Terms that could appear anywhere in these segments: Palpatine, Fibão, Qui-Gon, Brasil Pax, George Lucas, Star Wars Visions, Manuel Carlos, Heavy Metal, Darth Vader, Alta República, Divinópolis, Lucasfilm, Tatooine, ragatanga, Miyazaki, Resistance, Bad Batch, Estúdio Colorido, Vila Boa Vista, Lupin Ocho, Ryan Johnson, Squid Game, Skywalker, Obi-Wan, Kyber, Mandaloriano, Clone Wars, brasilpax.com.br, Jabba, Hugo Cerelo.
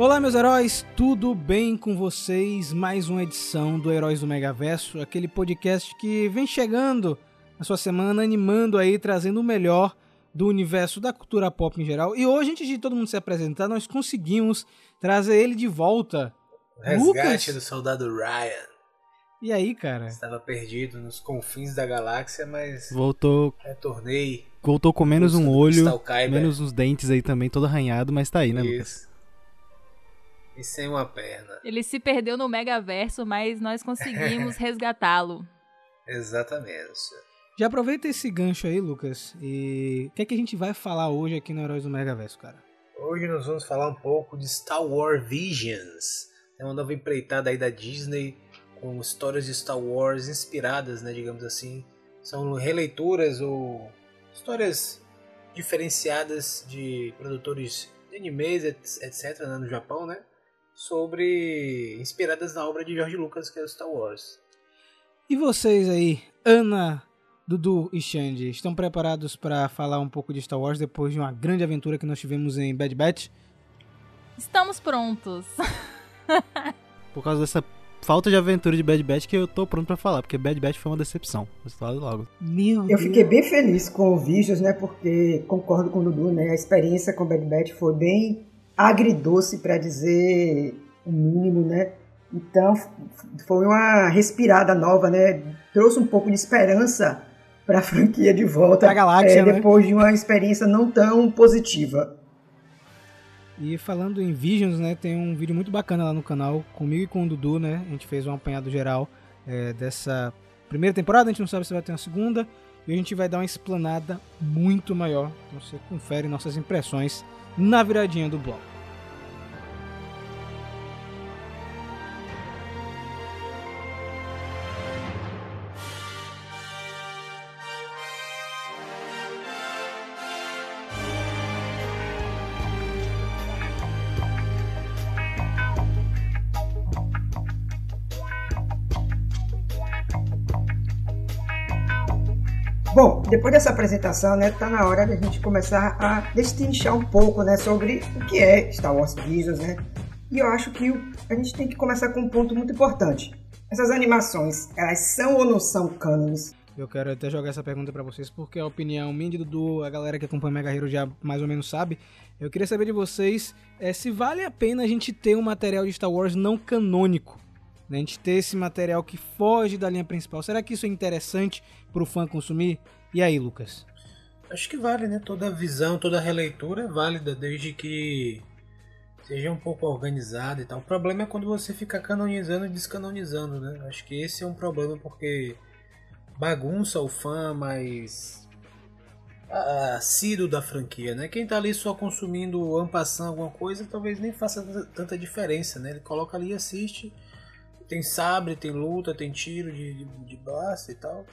Olá meus heróis, tudo bem com vocês? Mais uma edição do Heróis do Megaverso, aquele podcast que vem chegando na sua semana, animando aí, trazendo o melhor do universo da cultura pop em geral. E hoje, antes de todo mundo se apresentar, nós conseguimos trazer ele de volta. Resgate Lucas, do soldado Ryan. E aí, cara? Estava perdido nos confins da galáxia, mas voltou. Retornei. Voltou com menos um olho, menos uns dentes aí também, todo arranhado, mas tá aí, né, Lucas? E sem uma perna. Ele se perdeu no Megaverso, mas nós conseguimos resgatá-lo. Exatamente. Já aproveita esse gancho aí, Lucas, e o que é que a gente vai falar hoje aqui no Heróis do Megaverso, cara? Hoje nós vamos falar um pouco de Star Wars Visions. É uma nova empreitada aí da Disney, com histórias de Star Wars inspiradas, né, digamos assim. São releituras ou histórias diferenciadas de produtores de animes, etc., né, no Japão, né? Inspiradas na obra de George Lucas, que é o Star Wars. E vocês aí, Ana, Dudu e Xande, estão preparados para falar um pouco de Star Wars depois de uma grande aventura que nós tivemos em Bad Batch? Estamos prontos. Por causa dessa falta de aventura de Bad Batch que eu tô pronto pra falar, porque Bad Batch foi uma decepção. Vou falar logo. Eu fiquei bem feliz com o Visions, né, porque concordo com o Dudu, né, a experiência com Bad Batch foi bem agridoce, pra dizer o mínimo, né, então foi uma respirada nova, né, trouxe um pouco de esperança pra franquia de volta, pra galáxia, né? Depois de uma experiência não tão positiva. E falando em Visions, né, tem um vídeo muito bacana lá no canal, comigo e com o Dudu, né, a gente fez um apanhado geral dessa primeira temporada, a gente não sabe se vai ter uma segunda, e a gente vai dar uma explanada muito maior, então você confere nossas impressões na viradinha do bloco. Bom, depois dessa apresentação, né, tá na hora da gente começar a destrinchar um pouco, né, sobre o que é Star Wars Visions, né? E eu acho que a gente tem que começar com um ponto muito importante. Essas animações, elas são ou não são cânones? Eu quero até jogar essa pergunta pra vocês, porque a opinião minha e Dudu, a galera que acompanha o Mega Hero já mais ou menos sabe. Eu queria saber de vocês se vale a pena a gente ter um material de Star Wars não canônico. A gente ter esse material que foge da linha principal. Será que isso é interessante pro fã consumir? E aí, Lucas? Acho que vale, né? Toda visão, toda releitura é válida, desde que seja um pouco organizada e tal. O problema é quando você fica canonizando e descanonizando, né? Acho que esse é um problema, porque bagunça o fã mais assíduo da franquia, né? Quem tá ali só consumindo, ampassando alguma coisa, talvez nem faça tanta diferença, né? Ele coloca ali e assiste. Tem sabre, tem luta, tem tiro de blaster e tal,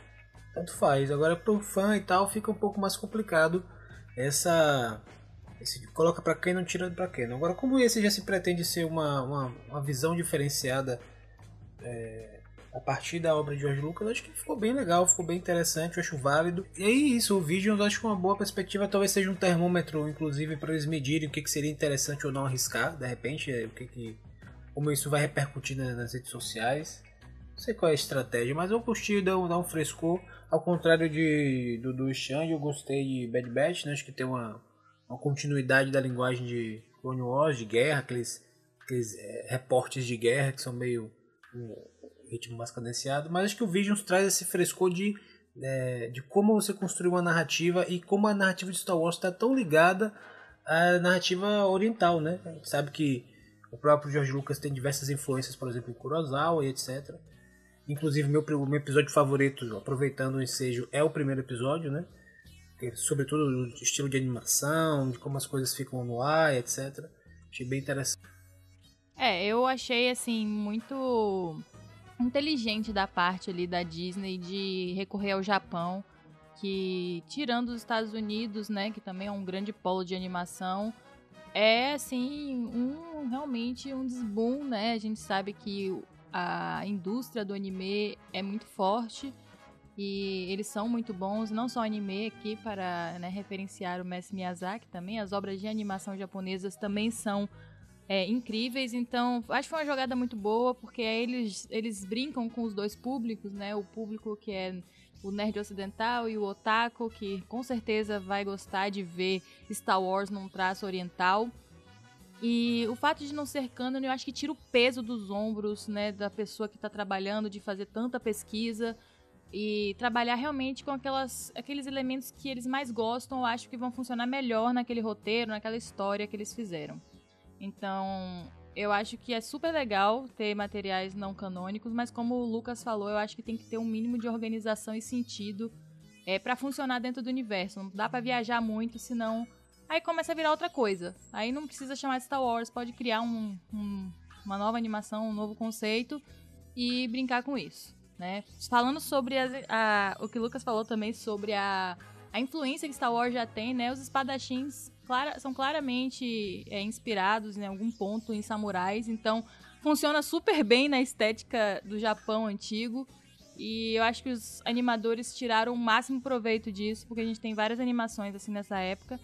tanto faz. Agora pro fã e tal fica um pouco mais complicado esse coloca pra quem não, tira pra quem não. Agora como esse já se pretende ser uma visão diferenciada a partir da obra de George Lucas, eu acho que ficou bem legal, ficou bem interessante, eu acho válido. E é isso, o Visions eu acho que uma boa perspectiva, talvez seja um termômetro, inclusive, para eles medirem o que seria interessante ou não arriscar, de repente, o que como isso vai repercutir nas redes sociais. Não sei qual é a estratégia, mas eu gostei, dá um frescor. Ao contrário do Xande, eu gostei de Bad Batch, né? Acho que tem uma continuidade da linguagem de Clone Wars, de guerra, aqueles reportes de guerra que são meio ritmo mais cadenciado. Mas acho que o Visions traz esse frescor de como você construiu uma narrativa e como a narrativa de Star Wars está tão ligada à narrativa oriental, né? A gente sabe que o próprio George Lucas tem diversas influências, por exemplo, em Kurosawa e etc. Inclusive, meu episódio favorito, aproveitando o ensejo, é o primeiro episódio, né? Sobretudo o estilo de animação, de como as coisas ficam no ar, etc. Achei bem interessante. Eu achei, assim, muito inteligente da parte ali da Disney de recorrer ao Japão, que, tirando os Estados Unidos, né, que também é um grande polo de animação, é, assim, realmente um desboom, né? A gente sabe que a indústria do anime é muito forte e eles são muito bons, não só anime aqui, para, né, referenciar o mestre Miyazaki também. As obras de animação japonesas também são incríveis, então acho que foi uma jogada muito boa, porque eles brincam com os dois públicos, né? O público que é o nerd ocidental e o otaku, que com certeza vai gostar de ver Star Wars num traço oriental. E o fato de não ser canon, eu acho que tira o peso dos ombros, né, da pessoa que está trabalhando, de fazer tanta pesquisa e trabalhar realmente com aqueles elementos que eles mais gostam, eu acho que vão funcionar melhor naquele roteiro, naquela história que eles fizeram. Então, eu acho que é super legal ter materiais não canônicos, mas como o Lucas falou, eu acho que tem que ter um mínimo de organização e sentido para funcionar dentro do universo. Não dá para viajar muito, senão aí começa a virar outra coisa. Aí não precisa chamar de Star Wars, pode criar uma nova animação, um novo conceito e brincar com isso, né? Falando sobre o que o Lucas falou também sobre a influência que Star Wars já tem, né? Os espadachins são claramente inspirados em algum ponto em samurais, então funciona super bem na estética do Japão antigo, e eu acho que os animadores tiraram o máximo proveito disso, porque a gente tem várias animações assim nessa época.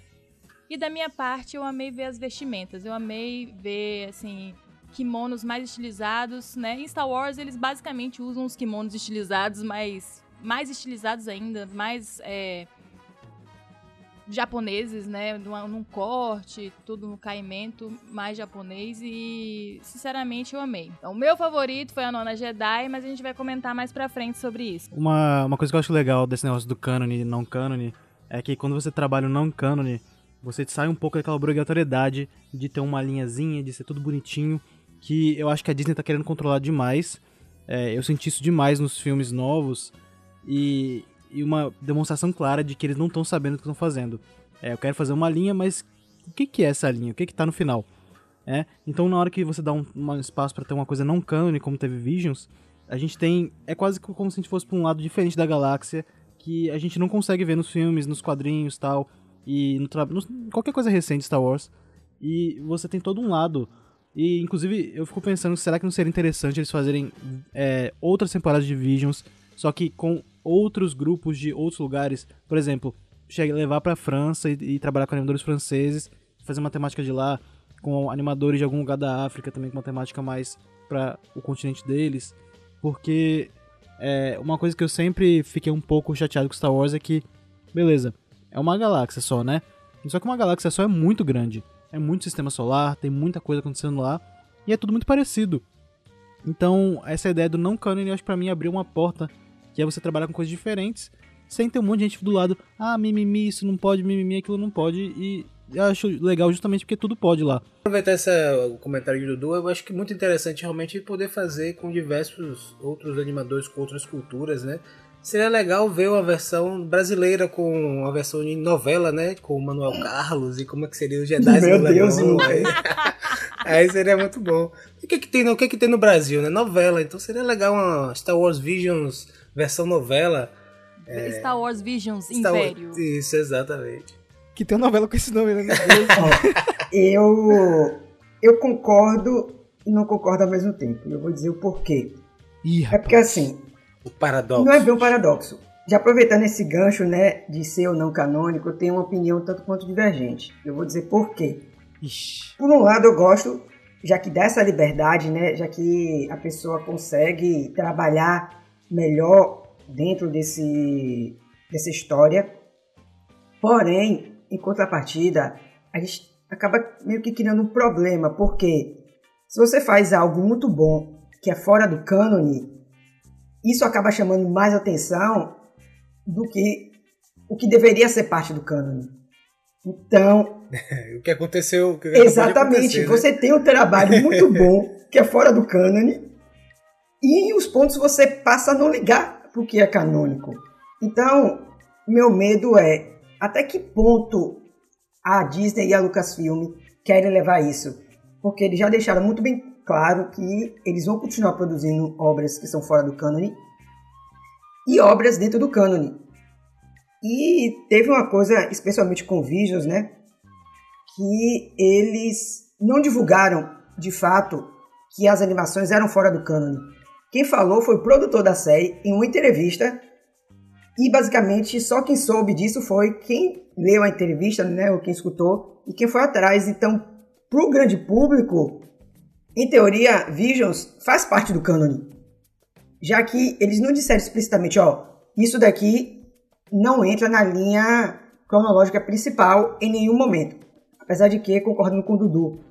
E da minha parte, eu amei ver as vestimentas, eu amei ver assim kimonos mais estilizados, né? Em Star Wars eles basicamente usam os kimonos estilizados, mas mais estilizados ainda, mais japoneses, né, num corte, tudo no caimento, mais japonês, e sinceramente eu amei. Então, o meu favorito foi a Nona Jedi, mas a gente vai comentar mais pra frente sobre isso. Uma coisa que eu acho legal desse negócio do cânone e não cânone é que quando você trabalha o não cânone, você sai um pouco daquela obrigatoriedade de ter uma linhazinha, de ser tudo bonitinho, que eu acho que a Disney tá querendo controlar demais. Eu senti isso demais nos filmes novos, e uma demonstração clara de que eles não estão sabendo o que estão fazendo. Eu quero fazer uma linha, mas o que é essa linha? O que tá no final? Então, na hora que você dá um espaço para ter uma coisa não cânone, como teve Visions, a gente tem... É quase como se a gente fosse para um lado diferente da galáxia, que a gente não consegue ver nos filmes, nos quadrinhos e tal, e qualquer coisa recente Star Wars. E você tem todo um lado. E, inclusive, eu fico pensando, será que não seria interessante eles fazerem outras temporadas de Visions, só que com outros grupos de outros lugares, por exemplo, levar pra França e trabalhar com animadores franceses, fazer uma temática de lá, com animadores de algum lugar da África também, com uma temática mais para o continente deles, porque uma coisa que eu sempre fiquei um pouco chateado com Star Wars é que, beleza, é uma galáxia só, né? Só que uma galáxia só é muito grande, é muito sistema solar, tem muita coisa acontecendo lá, e é tudo muito parecido. Então, essa ideia do não canon, eu acho que pra mim abriu uma porta, que é você trabalhar com coisas diferentes, sem ter um monte de gente do lado, mimimi, isso não pode, mimimi, aquilo não pode, e eu acho legal justamente porque tudo pode lá. Aproveitar o comentário de Dudu, eu acho que é muito interessante realmente poder fazer com diversos outros animadores, com outras culturas, né? Seria legal ver uma versão brasileira com uma versão de novela, né? Com o Manuel Carlos, e como é que seria os Jedi. Meu Deus, aí seria muito bom. O que tem no Brasil, né? Novela, então seria legal uma Star Wars Visions versão novela. Star Wars Visions Império. Isso, exatamente. Que tem uma novela com esse nome, né? Eu concordo e não concordo ao mesmo tempo. Eu vou dizer o porquê. É porque assim... O paradoxo. Não é bem um paradoxo. Já aproveitando esse gancho, né, de ser ou não canônico, eu tenho uma opinião tanto quanto divergente. Eu vou dizer porquê. Por um lado, eu gosto, já que dá essa liberdade, né, já que a pessoa consegue trabalhar melhor dentro dessa história. Porém, em contrapartida, a gente acaba meio que criando um problema, porque se você faz algo muito bom, que é fora do cânone, isso acaba chamando mais atenção do que o que deveria ser parte do cânone. Então... o que aconteceu... Exatamente, você tem um trabalho muito bom, que é fora do cânone, e os pontos você passa a não ligar para o que é canônico. Então, meu medo é até que ponto a Disney e a Lucasfilm querem levar isso. Porque eles já deixaram muito bem claro que eles vão continuar produzindo obras que são fora do cânone e obras dentro do cânone. E teve uma coisa, especialmente com Visions, né? Que eles não divulgaram, de fato, que as animações eram fora do cânone. Quem falou foi o produtor da série em uma entrevista, e basicamente só quem soube disso foi quem leu a entrevista, né, ou quem escutou, e quem foi atrás. Então Para o grande público, em teoria, Visions faz parte do cânone, já que eles não disseram explicitamente, ó, isso daqui não entra na linha cronológica principal em nenhum momento. Apesar de que, concordando com o Dudu,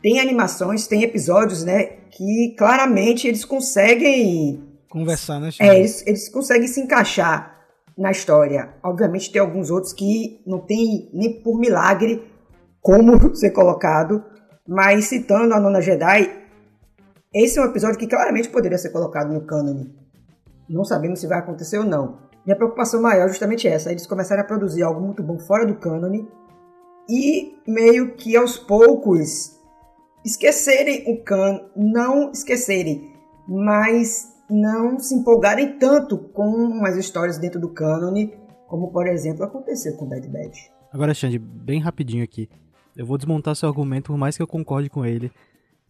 tem animações, tem episódios, né, que claramente eles conseguem... conversar, né? É, eles conseguem se encaixar na história. Obviamente tem alguns outros que não tem nem por milagre como ser colocado, mas citando a Nona Jedi, esse é um episódio que claramente poderia ser colocado no cânone. Não sabemos se vai acontecer ou não. Minha preocupação maior é justamente essa. Eles começaram a produzir algo muito bom fora do cânone e meio que aos poucos esquecerem o cânone, não esquecerem, mas... não se empolgarem tanto com as histórias dentro do cânone, como, por exemplo, aconteceu com Bad Batch. Agora, Xande, bem rapidinho aqui. Eu vou desmontar seu argumento, por mais que eu concorde com ele.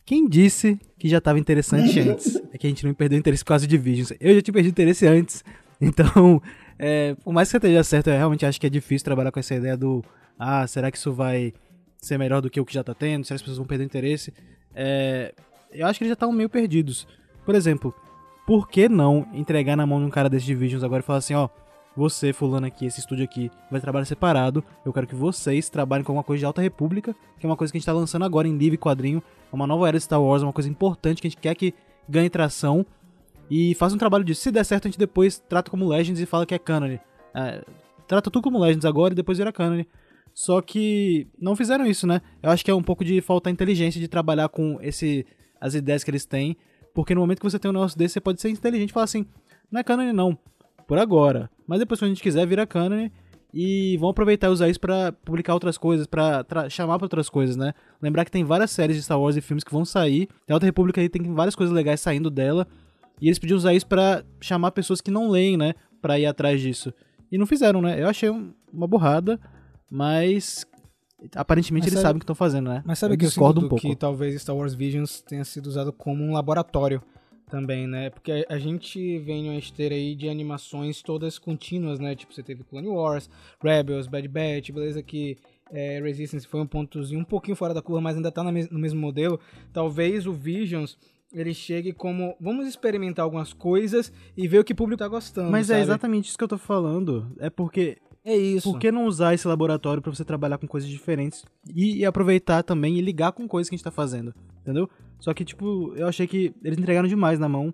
Quem disse que já estava interessante antes? É que a gente não perdeu interesse por causa de Visions. Eu já tinha perdido interesse antes. Então, por mais que você esteja certo, eu realmente acho que é difícil trabalhar com essa ideia do... ah, será que isso vai ser melhor do que o que já está tendo? Será que as pessoas vão perder interesse? Eu acho que eles já estavam meio perdidos. Por exemplo... por que não entregar na mão de um cara desses de Visions agora e falar assim, ó, você, fulano aqui, esse estúdio aqui, vai trabalhar separado, eu quero que vocês trabalhem com alguma coisa de Alta República, que é uma coisa que a gente tá lançando agora em livro e quadrinho, é uma nova era de Star Wars, uma coisa importante que a gente quer que ganhe tração, e faz um trabalho disso. Se der certo, a gente depois trata como Legends e fala que é cânone. Trata tudo como Legends agora e depois vira cânone. Só que não fizeram isso, né? Eu acho que é um pouco de falta de inteligência de trabalhar com as ideias que eles têm. Porque no momento que você tem um negócio desse, você pode ser inteligente e falar assim, não é cânone não, por agora. Mas depois, quando a gente quiser, vira cânone e vão aproveitar e usar isso pra publicar outras coisas, pra chamar pra outras coisas, né? Lembrar que tem várias séries de Star Wars e filmes que vão sair. Tem Alta República aí, tem várias coisas legais saindo dela. E eles podiam usar isso pra chamar pessoas que não leem, né? Pra ir atrás disso. E não fizeram, né? Eu achei uma burrada, mas... aparentemente eles sabem o que estão fazendo, né? Mas sabe que eu discordo um pouco, que talvez Star Wars Visions tenha sido usado como um laboratório também, né? Porque a gente vem numa esteira aí de animações todas contínuas, né? Tipo, você teve Clone Wars, Rebels, Bad Batch, beleza que Resistance foi um pontozinho um pouquinho fora da curva, mas ainda tá no mesmo modelo. Talvez o Visions... ele chega como, vamos experimentar algumas coisas e ver o que o público tá gostando, mas sabe? É exatamente isso que eu tô falando. É porque... é isso. Por que não usar esse laboratório pra você trabalhar com coisas diferentes e aproveitar também e ligar com coisas que a gente tá fazendo, entendeu? Só que, tipo, eu achei que eles entregaram demais na mão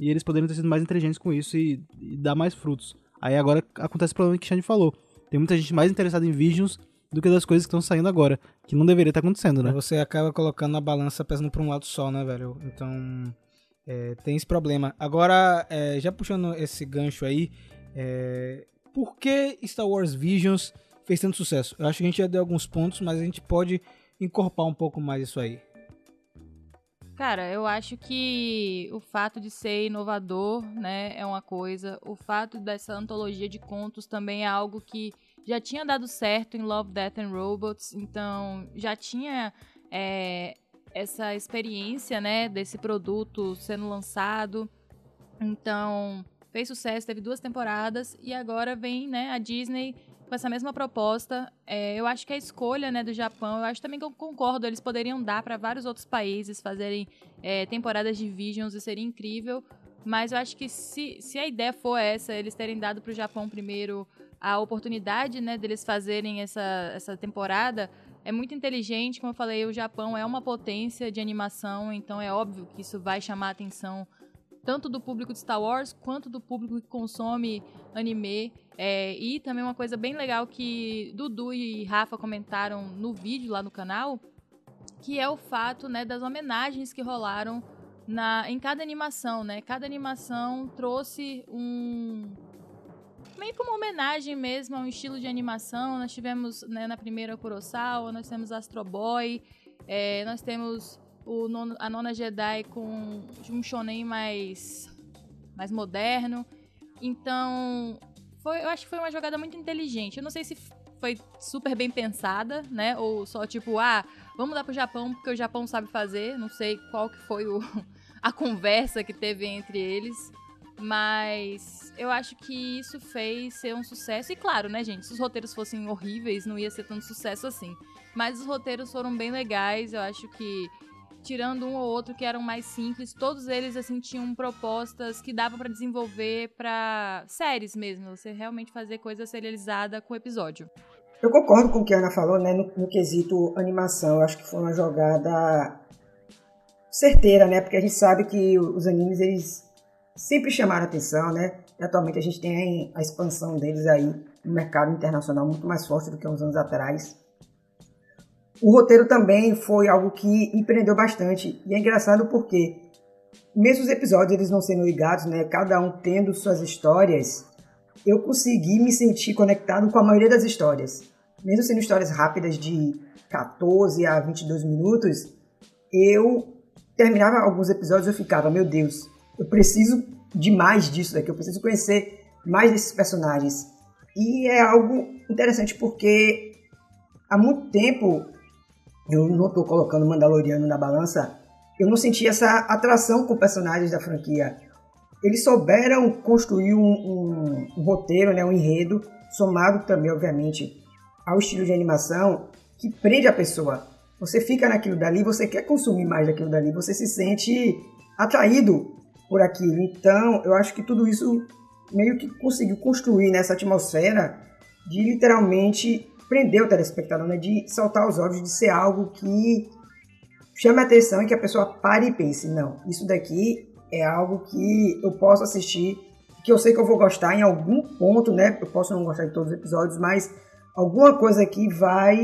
e eles poderiam ter sido mais inteligentes com isso e dar mais frutos. Aí agora acontece o problema que o Xande falou. Tem muita gente mais interessada em Visions do que das coisas que estão saindo agora, que não deveria estar acontecendo, né? Você acaba colocando a balança pesando para um lado só, né, velho? Então, tem esse problema. Agora, já puxando esse gancho aí, por que Star Wars Visions fez tanto sucesso? Eu acho que a gente já deu alguns pontos, mas a gente pode encorpar um pouco mais isso aí. Cara, eu acho que o fato de ser inovador, né, é uma coisa. O fato dessa antologia de contos também é algo que já tinha dado certo em Love, Death and Robots. Então, já tinha essa experiência, né, desse produto sendo lançado. Então, fez sucesso, teve 2 temporadas. E agora vem, né, a Disney com essa mesma proposta. Eu acho que a escolha, né, do Japão, eu acho também que eu concordo, eles poderiam dar para vários outros países fazerem temporadas de Visions e seria incrível, mas eu acho que se a ideia for essa, eles terem dado para o Japão primeiro a oportunidade, né, deles fazerem essa temporada, é muito inteligente. Como eu falei, o Japão é uma potência de animação, então é óbvio que isso vai chamar a atenção tanto do público de Star Wars, quanto do público que consome anime. E também uma coisa bem legal que Dudu e Rafa comentaram no vídeo lá no canal, que é o fato, né, das homenagens que rolaram em cada animação, né? Cada animação trouxe meio que uma homenagem mesmo a um estilo de animação. Nós tivemos, né, na primeira Kurosawa, nós temos Astro Boy, nós temos... a Nona Jedi com um shonen mais moderno. Então, eu acho que foi uma jogada muito inteligente. Eu não sei se foi super bem pensada, né? Ou só tipo, vamos dar pro Japão porque o Japão sabe fazer. Não sei qual que foi a conversa que teve entre eles. Mas eu acho que isso fez ser um sucesso. E claro, né, gente? Se os roteiros fossem horríveis, não ia ser tanto sucesso assim. Mas os roteiros foram bem legais, eu acho que, tirando um ou outro que eram mais simples, todos eles, assim, tinham propostas que dava pra desenvolver pra séries mesmo, você realmente fazer coisa serializada com episódio. Eu concordo com o que a Ana falou, né, no quesito animação, eu acho que foi uma jogada certeira, né, porque a gente sabe que os animes, eles sempre chamaram atenção, né, e atualmente a gente tem a expansão deles aí no mercado internacional muito mais forte do que uns anos atrás. O roteiro também foi algo que empreendeu bastante. E é engraçado porque, mesmo os episódios eles não sendo ligados, né, cada um tendo suas histórias, eu consegui me sentir conectado com a maioria das histórias. Mesmo sendo histórias rápidas de 14 a 22 minutos, eu terminava alguns episódios e eu ficava, meu Deus, eu preciso de mais disso daqui, eu preciso conhecer mais desses personagens. E é algo interessante porque há muito tempo... eu não estou colocando o Mandaloriano na balança, eu não senti essa atração com personagens da franquia. Eles souberam construir um roteiro, né, um enredo, somado também, obviamente, ao estilo de animação que prende a pessoa. Você fica naquilo dali, você quer consumir mais daquilo dali, você se sente atraído por aquilo. Então, eu acho que tudo isso meio que conseguiu construir nessa atmosfera de literalmente... prender o telespectador, né? De saltar os olhos, de ser algo que chame a atenção e que a pessoa pare e pense, não, isso daqui é algo que eu posso assistir, que eu sei que eu vou gostar em algum ponto, né? Eu posso não gostar de todos os episódios, mas alguma coisa aqui vai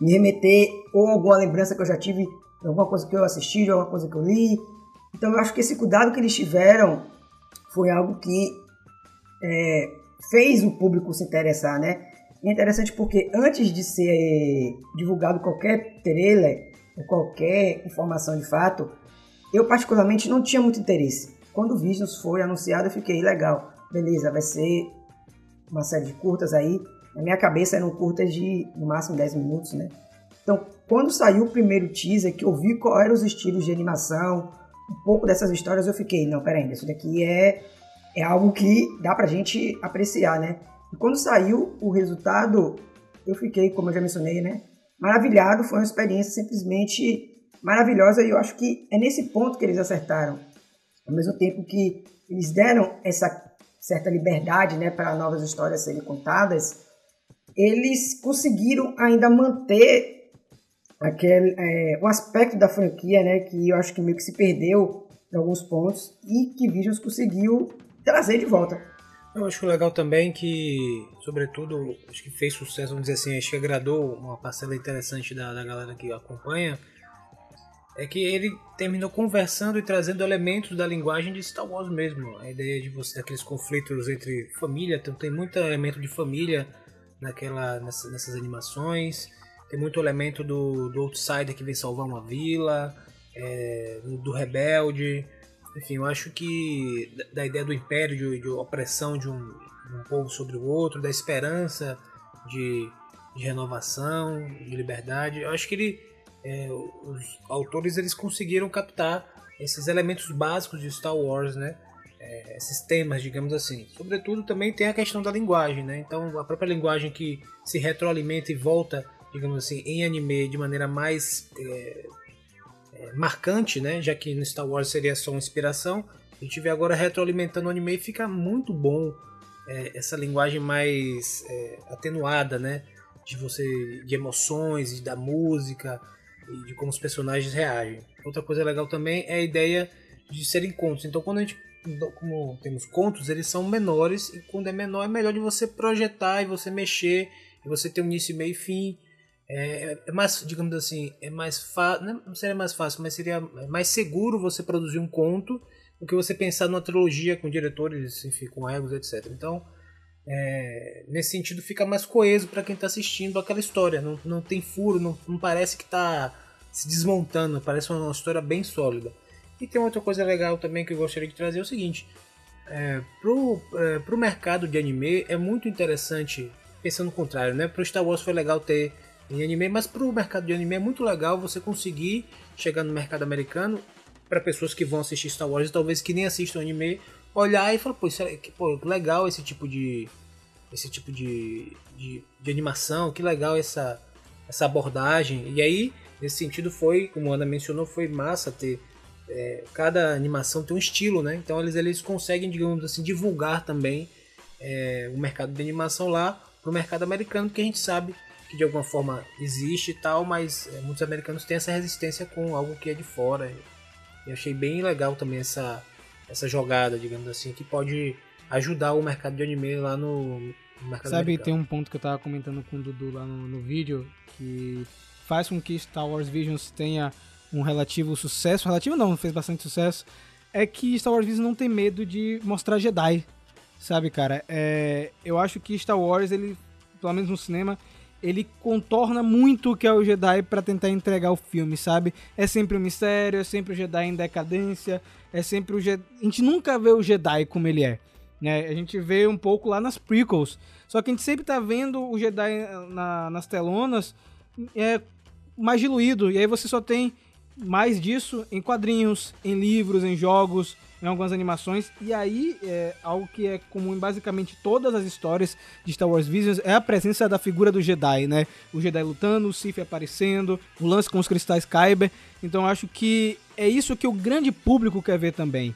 me remeter ou alguma lembrança que eu já tive, alguma coisa que eu assisti, alguma coisa que eu li. Então eu acho que esse cuidado que eles tiveram foi algo que fez o público se interessar, né? É interessante porque antes de ser divulgado qualquer trailer ou qualquer informação de fato, eu particularmente não tinha muito interesse. Quando o Visions foi anunciado, eu fiquei, legal, beleza, vai ser uma série de curtas aí. Na minha cabeça eram curtas de, no máximo, 10 minutos, né? Então, quando saiu o primeiro teaser, que eu vi qual eram os estilos de animação, um pouco dessas histórias, eu fiquei, não, peraí, isso daqui é algo que dá pra gente apreciar, né? E quando saiu o resultado, eu fiquei, como eu já mencionei, né, maravilhado, foi uma experiência simplesmente maravilhosa e eu acho que é nesse ponto que eles acertaram. Ao mesmo tempo que eles deram essa certa liberdade, né, para novas histórias serem contadas, eles conseguiram ainda manter aquele, o aspecto da franquia, né, que eu acho que meio que se perdeu em alguns pontos e que Visions conseguiu trazer de volta. Eu acho legal também que, sobretudo, acho que fez sucesso, vamos dizer assim, acho que agradou uma parcela interessante da galera que acompanha, é que ele terminou conversando e trazendo elementos da linguagem de Star Wars mesmo. A ideia de você, aqueles conflitos entre família, tem muito elemento de família nessas animações, tem muito elemento do outsider que vem salvar uma vila, do rebelde. Enfim, eu acho que da ideia do império, de opressão de um povo sobre o outro, da esperança de renovação, de liberdade, eu acho que os autores eles conseguiram captar esses elementos básicos de Star Wars, né? Esses temas, digamos assim. Sobretudo também tem a questão da linguagem, né? Então a própria linguagem que se retroalimenta e volta, digamos assim, em anime de maneira mais... marcante, né? Já que no Star Wars seria só uma inspiração, a gente vê agora retroalimentando o anime e fica muito bom essa linguagem mais atenuada, né? De emoções, da música e de como os personagens reagem. Outra coisa legal também é a ideia de serem contos. Então, como temos contos, eles são menores e quando é menor é melhor de você projetar e você mexer e você ter um início, meio e fim. É mais, digamos assim, não seria mais fácil, mas seria mais seguro você produzir um conto do que você pensar numa trilogia com diretores, enfim, com egos, etc. Então, nesse sentido, fica mais coeso para quem está assistindo aquela história. Não tem furo, não parece que está se desmontando, parece uma história bem sólida. E tem outra coisa legal também que eu gostaria de trazer, é o seguinte. Pro mercado de anime é muito interessante, pensando no contrário, né? Pro Star Wars foi legal ter em anime, mas para o mercado de anime é muito legal você conseguir chegar no mercado americano para pessoas que vão assistir Star Wars, talvez que nem assistam anime, olhar e falar, pô, que legal esse tipo de animação, que legal essa essa abordagem. E aí, nesse sentido, foi, como a Ana mencionou, foi massa ter... cada animação tem um estilo, né? Então eles conseguem, digamos assim, divulgar também o mercado de animação lá pro mercado americano, que a gente sabe que de alguma forma existe e tal, mas muitos americanos têm essa resistência com algo que é de fora. E achei bem legal também essa jogada, digamos assim, que pode ajudar o mercado de anime lá no mercado americano. Sabe, tem um ponto que eu tava comentando com o Dudu lá no vídeo, que faz com que Star Wars Visions tenha um relativo sucesso, relativo não, fez bastante sucesso, é que Star Wars Visions não tem medo de mostrar Jedi, sabe, cara? Eu acho que Star Wars, ele, pelo menos no cinema, ele contorna muito o que é o Jedi pra tentar entregar o filme, sabe? É sempre um mistério, é sempre o Jedi em decadência, é sempre o Jedi... A gente nunca vê o Jedi como ele é, né? A gente vê um pouco lá nas prequels, só que a gente sempre tá vendo o Jedi nas telonas mais diluído, e aí você só tem... mais disso em quadrinhos, em livros, em jogos, em algumas animações. E aí, algo que é comum em basicamente todas as histórias de Star Wars Visions é a presença da figura do Jedi, né? O Jedi lutando, o Sith aparecendo, o lance com os cristais Kyber. Então acho que é isso que o grande público quer ver também.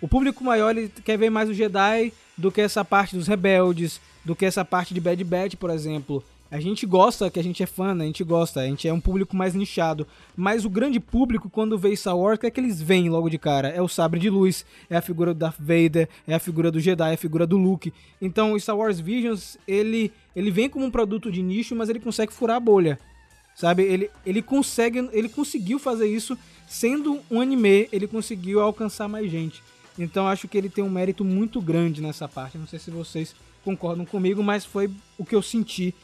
O público maior, ele quer ver mais o Jedi do que essa parte dos rebeldes, do que essa parte de Bad Batch, por exemplo. A gente gosta, que a gente é fã, né? A gente gosta, a gente é um público mais nichado. Mas o grande público, quando vê Star Wars, o que é que eles veem logo de cara? É o sabre de luz, é a figura do Darth Vader, é a figura do Jedi, é a figura do Luke. Então o Star Wars Visions, ele vem como um produto de nicho, mas ele consegue furar a bolha, sabe? Ele conseguiu fazer isso, sendo um anime, ele conseguiu alcançar mais gente. Então acho que ele tem um mérito muito grande nessa parte. Não sei se vocês concordam comigo, mas foi o que eu senti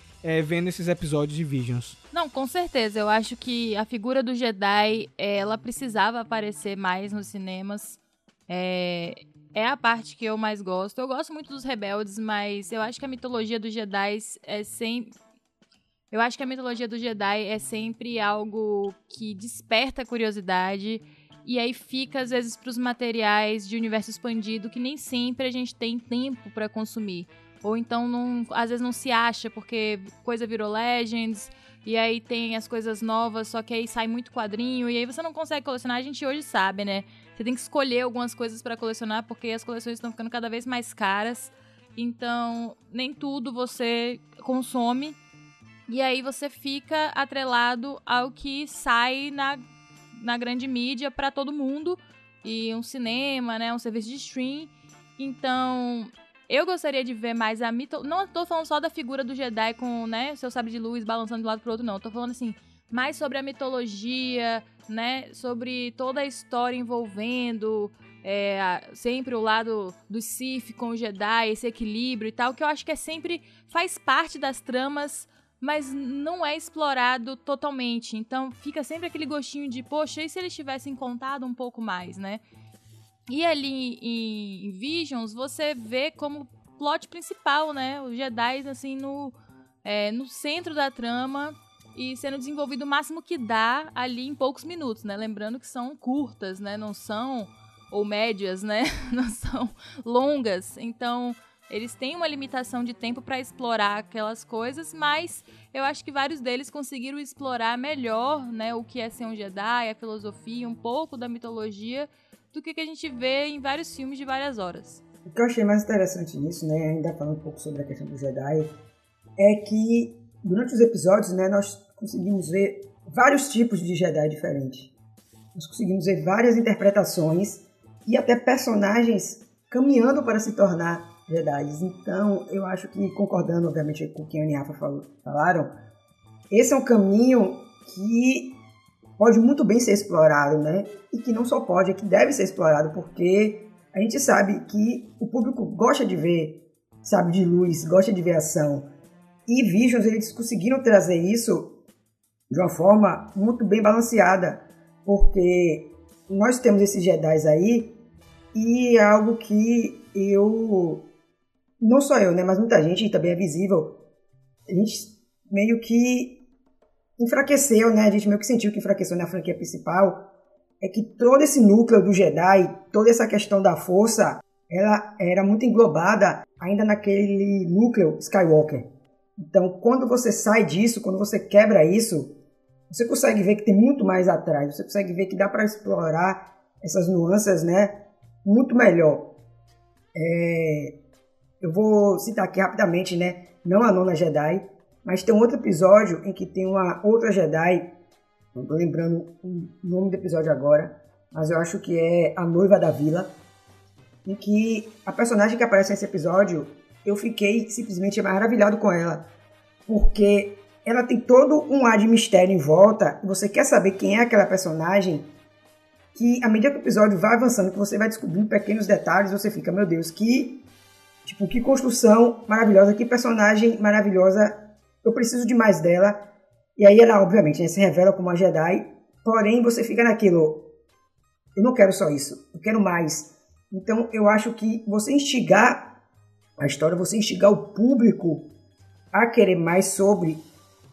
vendo esses episódios de Visions. Não, com certeza. Eu acho que a figura do Jedi, ela precisava aparecer mais nos cinemas. É a parte que eu mais gosto. Eu gosto muito dos rebeldes, mas eu acho que a mitologia dos Jedi é sempre... Eu acho que a mitologia do Jedi é sempre algo que desperta a curiosidade e aí fica, às vezes, para os materiais de universo expandido que nem sempre a gente tem tempo para consumir. Ou então, às vezes não se acha, porque coisa virou Legends, e aí tem as coisas novas, só que aí sai muito quadrinho, e aí você não consegue colecionar. A gente hoje sabe, né? Você tem que escolher algumas coisas pra colecionar, porque as coleções estão ficando cada vez mais caras. Então, nem tudo você consome, e aí você fica atrelado ao que sai na grande mídia pra todo mundo, e um cinema, né? Um serviço de stream. Então... eu gostaria de ver mais a mitologia... Não tô falando só da figura do Jedi com, né, o seu sabre de luz balançando de um lado pro outro, não. Eu tô falando, assim, mais sobre a mitologia, né? Sobre toda a história envolvendo sempre o lado do Sith com o Jedi, esse equilíbrio e tal, que eu acho que sempre faz parte das tramas, mas não é explorado totalmente. Então fica sempre aquele gostinho de, poxa, e se eles tivessem contado um pouco mais, né? E ali em Visions, você vê como plot principal, né? Os Jedi, assim, no centro da trama e sendo desenvolvido o máximo que dá ali em poucos minutos, né? Lembrando que são curtas, né? Não são, ou médias, né? Não são longas. Então, eles têm uma limitação de tempo para explorar aquelas coisas, mas eu acho que vários deles conseguiram explorar melhor, né? O que é ser um Jedi, a filosofia, um pouco da mitologia, do que a gente vê em vários filmes de várias horas. O que eu achei mais interessante nisso, né, ainda falando um pouco sobre a questão do Jedi, é que durante os episódios, né, nós conseguimos ver vários tipos de Jedi diferentes. Nós conseguimos ver várias interpretações e até personagens caminhando para se tornar Jedi. Então, eu acho que, concordando, obviamente, com o que a Ana e a Rafa falaram, esse é um caminho que pode muito bem ser explorado, né? E que não só pode, é que deve ser explorado, porque a gente sabe que o público gosta de ver sabre de luz, gosta de ver ação. E Visions, eles conseguiram trazer isso de uma forma muito bem balanceada, porque nós temos esses Jedis aí, e é algo que não só eu, né? Mas muita gente, também é visível, a gente meio que enfraqueceu, né? A gente meio que sentiu que enfraqueceu na franquia principal. É que todo esse núcleo do Jedi, toda essa questão da força, ela era muito englobada ainda naquele núcleo Skywalker. Então, quando você sai disso, quando você quebra isso, você consegue ver que tem muito mais atrás, você consegue ver que dá para explorar essas nuances, né, muito melhor. Eu vou citar aqui rapidamente, né, não a Nona Jedi, mas tem um outro episódio em que tem uma outra Jedi, não estou lembrando o nome do episódio agora, mas eu acho que é A Noiva da Vila, em que a personagem que aparece nesse episódio, eu fiquei simplesmente maravilhado com ela, porque ela tem todo um ar de mistério em volta, e você quer saber quem é aquela personagem, que à medida que o episódio vai avançando, que você vai descobrindo pequenos detalhes, você fica, meu Deus, que construção maravilhosa, que personagem maravilhosa, eu preciso de mais dela. E aí ela, obviamente, né, se revela como uma Jedi, porém você fica naquilo, eu não quero só isso, eu quero mais. Então eu acho que você instigar a história, você instigar o público a querer mais sobre,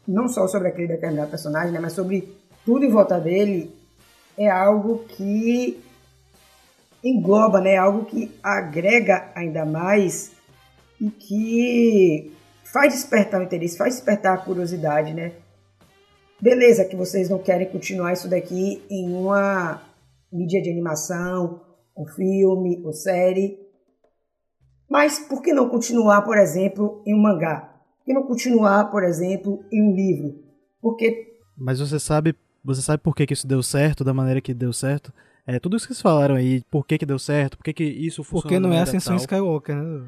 não só sobre aquele determinado personagem, né, mas sobre tudo em volta dele, é algo que engloba, né, algo que agrega ainda mais e que faz despertar o interesse, faz despertar a curiosidade, né? Beleza que vocês não querem continuar isso daqui em uma mídia de animação, um filme ou série, mas por que não continuar, por exemplo, em um mangá? Por que não continuar, por exemplo, em um livro? Porque... Mas você sabe por que isso deu certo, da maneira que deu certo? Tudo isso que vocês falaram aí, por que deu certo, por que isso funcionou... Porque não é Ascensão Skywalker, né?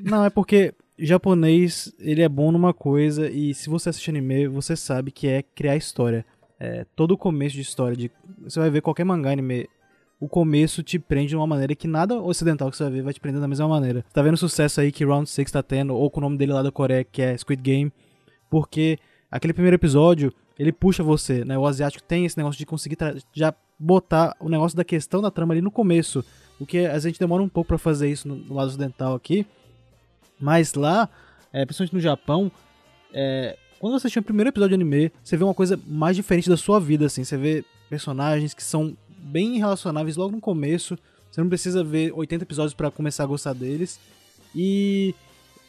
Não, é porque japonês, ele é bom numa coisa, e se você assiste anime, você sabe que é criar história. Todo o começo de história, você vai ver qualquer mangá, anime, o começo te prende de uma maneira que nada ocidental que você vai ver vai te prender da mesma maneira. Tá vendo o sucesso aí que Round 6 tá tendo, ou com o nome dele lá da Coreia, que é Squid Game, porque aquele primeiro episódio, ele puxa você, né? O asiático tem esse negócio de conseguir já botar o negócio da questão da trama ali no começo, o que a gente demora um pouco pra fazer isso no lado ocidental aqui, mas lá, principalmente no Japão, quando você assiste o primeiro episódio de anime, você vê uma coisa mais diferente da sua vida, assim, você vê personagens que são bem relacionáveis logo no começo, você não precisa ver 80 episódios pra começar a gostar deles, e...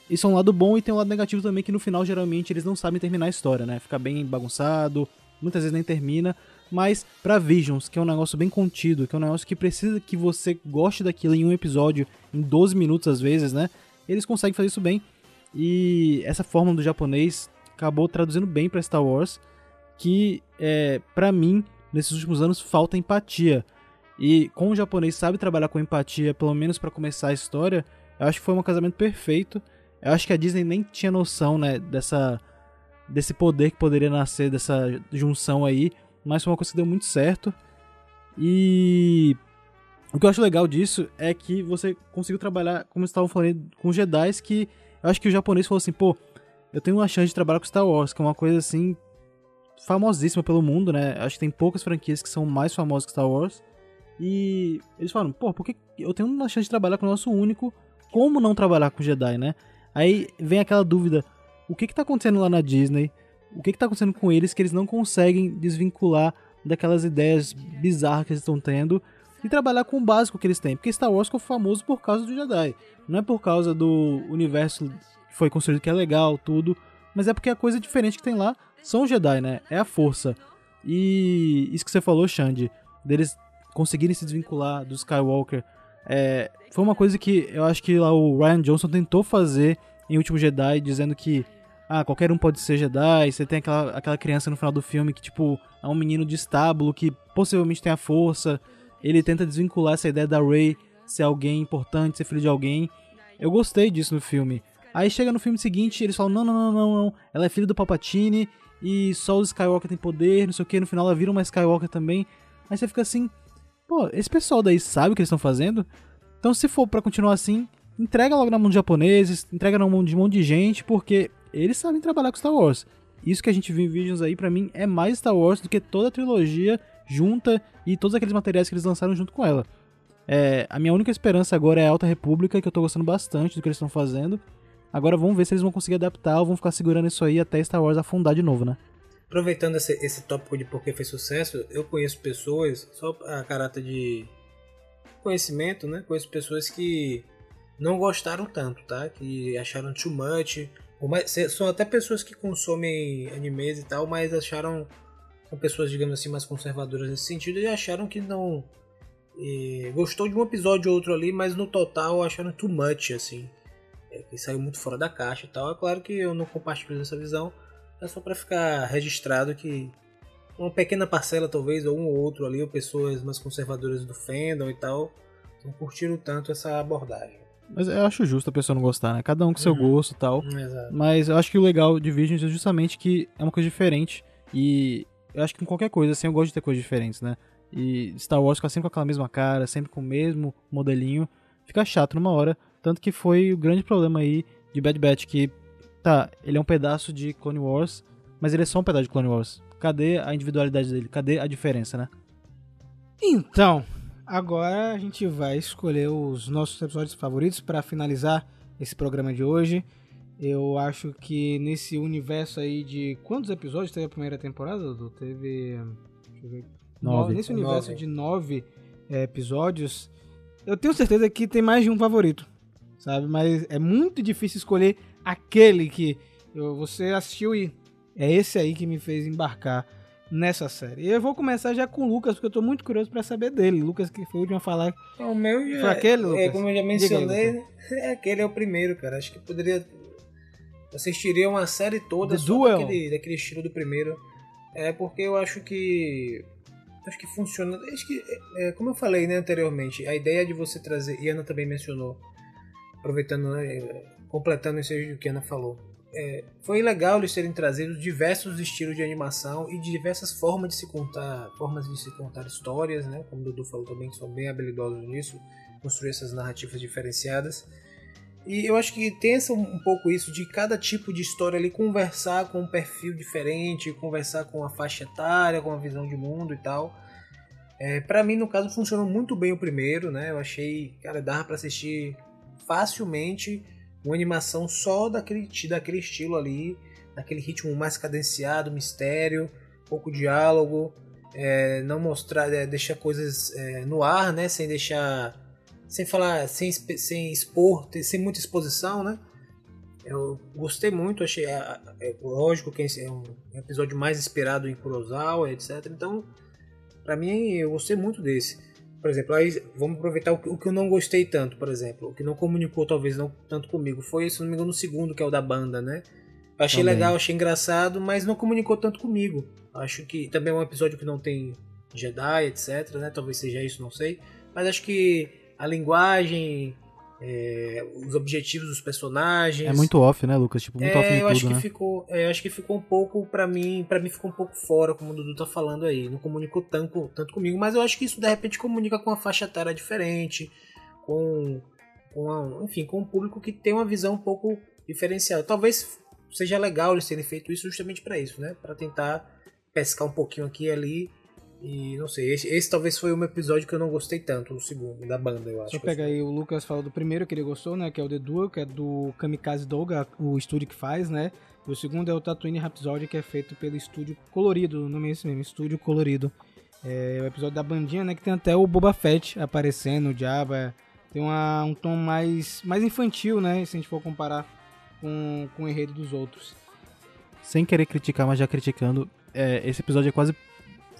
Isso é um lado bom, e tem um lado negativo também, que no final, geralmente, eles não sabem terminar a história, né? Fica bem bagunçado, muitas vezes nem termina. Mas pra Visions, que é um negócio bem contido, que é um negócio que precisa que você goste daquilo em um episódio, em 12 minutos às vezes, né? Eles conseguem fazer isso bem. E essa fórmula do japonês acabou traduzindo bem pra Star Wars, que, pra mim, nesses últimos anos, falta empatia. E como o japonês sabe trabalhar com empatia, pelo menos pra começar a história, eu acho que foi um casamento perfeito. Eu acho que a Disney nem tinha noção, né, desse poder que poderia nascer dessa junção aí, mas foi uma coisa que deu muito certo. E o que eu acho legal disso é que você conseguiu trabalhar, como estavam falando, com Jedis, que eu acho que o japonês falou assim, pô, eu tenho uma chance de trabalhar com Star Wars, que é uma coisa assim famosíssima pelo mundo, né? Acho que tem poucas franquias que são mais famosas que Star Wars. E eles falaram, pô, por que eu tenho uma chance de trabalhar com o nosso único, como não trabalhar com Jedi, né? Aí vem aquela dúvida, o que tá acontecendo lá na Disney? O que tá acontecendo com eles que eles não conseguem desvincular daquelas ideias bizarras que eles estão tendo e trabalhar com o básico que eles têm? Porque Star Wars ficou famoso por causa do Jedi, não é por causa do universo que foi construído, que é legal, tudo, mas é porque a coisa diferente que tem lá são os Jedi, né? É a força. E isso que você falou, Xande, deles conseguirem se desvincular do Skywalker, foi uma coisa que eu acho que lá o Ryan Johnson tentou fazer em Último Jedi, dizendo que qualquer um pode ser Jedi, você tem aquela criança no final do filme que tipo é um menino de estábulo que possivelmente tem a força, ele tenta desvincular essa ideia da Rey ser alguém importante, ser filho de alguém. Eu gostei disso no filme. Aí chega no filme seguinte, eles falam, não, ela é filha do Palpatine e só os Skywalker tem poder, não sei o que, no final ela vira uma Skywalker também. Aí você fica assim, pô, esse pessoal daí sabe o que eles estão fazendo? Então se for pra continuar assim, entrega logo na mão de japoneses, entrega na mão de um monte de gente, porque eles sabem trabalhar com Star Wars. Isso que a gente viu em Visions aí, pra mim, é mais Star Wars do que toda a trilogia junta e todos aqueles materiais que eles lançaram junto com ela. A minha única esperança agora é a Alta República, que eu tô gostando bastante do que eles estão fazendo. Agora vamos ver se eles vão conseguir adaptar ou vão ficar segurando isso aí até Star Wars afundar de novo, né? Aproveitando esse tópico de por que fez sucesso, eu conheço pessoas, só a caráter de conhecimento, né? Conheço pessoas que não gostaram tanto, tá? Que acharam too much, Mas são até pessoas que consomem animes e tal, mas acharam... São pessoas, digamos assim, mais conservadoras nesse sentido e acharam que não... gostou de um episódio ou outro ali, mas no total acharam too much, assim. Que saiu muito fora da caixa e tal. É claro que eu não compartilho dessa visão. É só pra ficar registrado que... Uma pequena parcela, talvez, ou um ou outro ali, ou pessoas mais conservadoras do fandom e tal, não curtiram tanto essa abordagem. Mas eu acho justo a pessoa não gostar, né? Cada um com seu gosto e tal. Exato. Mas eu acho que o legal de Visions é justamente que é uma coisa diferente. E eu acho que com qualquer coisa, assim, eu gosto de ter coisas diferentes, né? E Star Wars fica sempre com aquela mesma cara, sempre com o mesmo modelinho. Fica chato numa hora. Tanto que foi o grande problema aí de Bad Batch, que, tá, ele é um pedaço de Clone Wars, mas ele é só um pedaço de Clone Wars. Cadê a individualidade dele? Cadê a diferença, né? Então, agora a gente vai escolher os nossos episódios favoritos para finalizar esse programa de hoje. Eu acho que nesse universo aí de... Quantos episódios teve a primeira temporada, Dudu? Teve... Deixa eu ver. 9. Nesse universo 9. De 9 episódios, eu tenho certeza que tem mais de um favorito, sabe? Mas é muito difícil escolher aquele que você assistiu e... É esse aí que me fez embarcar nessa série. E eu vou começar já com o Lucas, porque eu tô muito curioso pra saber dele. Lucas, que foi o último a falar. O meu já... Foi aquele, Lucas? É, como eu já mencionei, aquele é o primeiro, cara. Acho que poderia... Assistiria uma série toda só daquele estilo do primeiro. É, porque eu acho que... Acho que funciona... Acho que, como eu falei, né, anteriormente, a ideia de você trazer... E a Ana também mencionou, aproveitando, né, completando isso aí que a Ana falou. Foi legal eles terem trazido diversos estilos de animação e diversas formas de se contar, histórias, né? Como o Dudu falou também, que são bem habilidosos nisso, construir essas narrativas diferenciadas. E eu acho que tem um pouco isso de cada tipo de história ali conversar com um perfil diferente, conversar com a faixa etária, com a visão de mundo e tal. Pra mim, no caso, funcionou muito bem o primeiro, né? Eu achei, cara, dava pra assistir facilmente uma animação só daquele estilo ali, daquele ritmo mais cadenciado, mistério, pouco diálogo, não mostrar, deixar coisas no ar, né, sem deixar, sem falar, sem expor, sem muita exposição, né. Eu gostei muito, achei, lógico que é um episódio mais inspirado em Kurosawa, etc. Então, pra mim, eu gostei muito desse. Por exemplo, aí vamos aproveitar o que eu não gostei tanto, por exemplo. O que não comunicou, talvez, não tanto comigo. Foi, se não me engano, o segundo, que é o da banda, né? Eu achei legal, achei engraçado, mas não comunicou tanto comigo. Acho que também é um episódio que não tem Jedi, etc, né? Talvez seja isso, não sei. Mas acho que a linguagem, os objetivos dos personagens... É muito off, né, Lucas? Tipo, muito off de tudo, né? Acho que ficou um pouco, pra mim ficou um pouco fora, como o Dudu tá falando aí. Não comunicou tanto comigo, mas eu acho que isso, de repente, comunica com uma faixa etária diferente, com um público que tem uma visão um pouco diferenciada. Talvez seja legal eles terem feito isso justamente pra isso, né? Pra tentar pescar um pouquinho aqui e ali. E não sei, esse talvez foi um episódio que eu não gostei tanto, o segundo, da banda, eu acho. Só pega aí, o Lucas falou do primeiro que ele gostou, né, que é o The Duel, que é do Kamikaze Doga, o estúdio que faz, né, e o segundo é o Tatooine Rhapsody, que é feito pelo Estúdio Colorido, o nome é esse mesmo, Estúdio Colorido. É o episódio da bandinha, né, que tem até o Boba Fett aparecendo, o Jabba, tem um tom mais infantil, né, se a gente for comparar com o enredo dos outros. Sem querer criticar, mas já criticando, esse episódio é quase...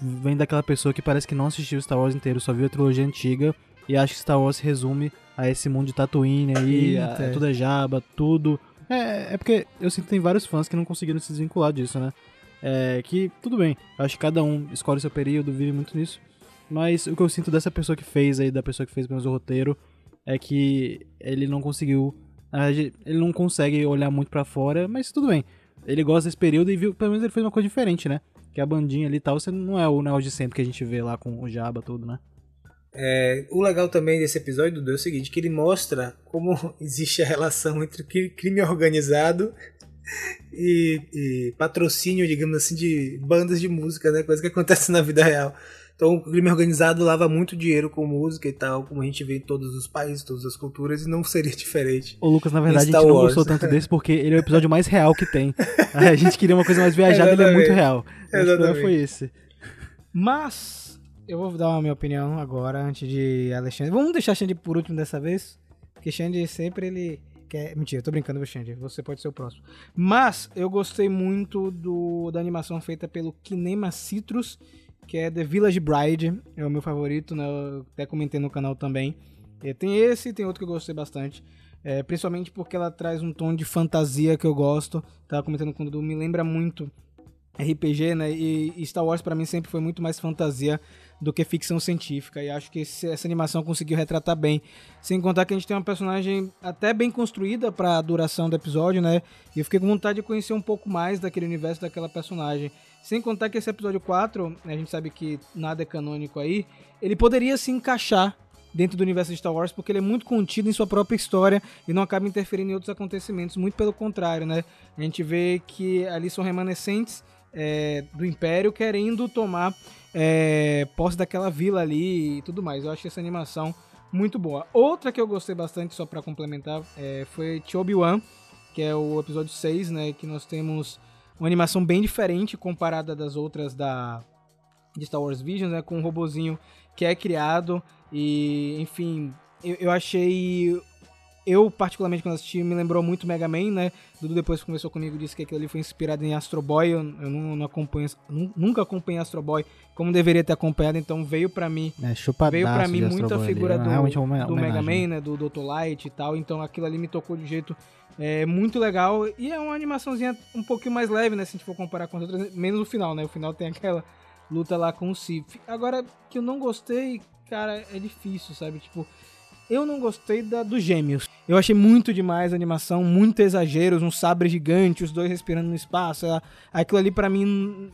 Vem daquela pessoa que parece que não assistiu Star Wars inteiro, só viu a trilogia antiga e acha que Star Wars se resume a esse mundo de Tatooine aí, tudo é Jabba, tudo... É porque eu sinto que tem vários fãs que não conseguiram se desvincular disso, né? Que tudo bem, acho que cada um escolhe seu período, vive muito nisso, mas o que eu sinto dessa pessoa que fez aí, da pessoa que fez menos o roteiro, é que ele não conseguiu... Ele não consegue olhar muito pra fora, mas tudo bem. Ele gosta desse período e viu, pelo menos ele fez uma coisa diferente, né? Que a bandinha ali e tal, você não é o negócio de sempre que a gente vê lá com o Jabba tudo, né? O legal também desse episódio, Dudu, é o seguinte, que ele mostra como existe a relação entre crime organizado e patrocínio, digamos assim, de bandas de música, né? Coisa que acontece na vida real. Então, o crime organizado lava muito dinheiro com música e tal, como a gente vê em todos os países, todas as culturas, e não seria diferente. Ô, Lucas, na verdade, a gente não gostou tanto desse porque ele é o episódio mais real que tem. A gente queria uma coisa mais viajada, ele é muito real. O problema foi esse. Mas, eu vou dar a minha opinião agora, antes de Alexandre. Vamos deixar Xande por último dessa vez, porque Xande sempre ele... quer... Mentira, eu tô brincando, Xande, você pode ser o próximo. Mas eu gostei muito da animação feita pelo Kinema Citrus, que é The Village Bride, é o meu favorito, né? Eu até comentei no canal também. E tem esse e tem outro que eu gostei bastante. É, principalmente porque ela traz um tom de fantasia que eu gosto. Tava comentando com o Dudu, me lembra muito RPG, né? E Star Wars pra mim sempre foi muito mais fantasia do que ficção científica. E acho que essa animação conseguiu retratar bem. Sem contar que a gente tem uma personagem até bem construída pra duração do episódio, né? E eu fiquei com vontade de conhecer um pouco mais daquele universo, daquela personagem. Sem contar que esse episódio 4, né, a gente sabe que nada é canônico aí, ele poderia se encaixar dentro do universo de Star Wars, porque ele é muito contido em sua própria história e não acaba interferindo em outros acontecimentos, muito pelo contrário, né? A gente vê que ali são remanescentes do Império querendo tomar posse daquela vila ali e tudo mais. Eu achei essa animação muito boa. Outra que eu gostei bastante, só pra complementar, foi Obi-Wan, que é o episódio 6, né? Que nós temos uma animação bem diferente comparada das outras de Star Wars Visions, né? Com um robozinho que é criado. E, enfim, eu achei... Eu, particularmente, quando assisti, me lembrou muito Mega Man, né? Dudu depois conversou comigo e disse que aquilo ali foi inspirado em Astro Boy. Eu não acompanho, nunca acompanhei Astro Boy como deveria ter acompanhado, então veio pra mim... veio pra mim muita figura do Mega Man, né? Do Dr. Light e tal. Então aquilo ali me tocou de jeito muito legal. E é uma animaçãozinha um pouquinho mais leve, né? Se a gente for comparar com as outras, menos o final, né? O final tem aquela luta lá com o Sith. Agora, que eu não gostei... Cara, é difícil, sabe? Tipo, eu não gostei dos gêmeos. Eu achei muito demais a animação, muito exageros, um sabre gigante, os dois respirando no espaço. Aquilo ali, pra mim,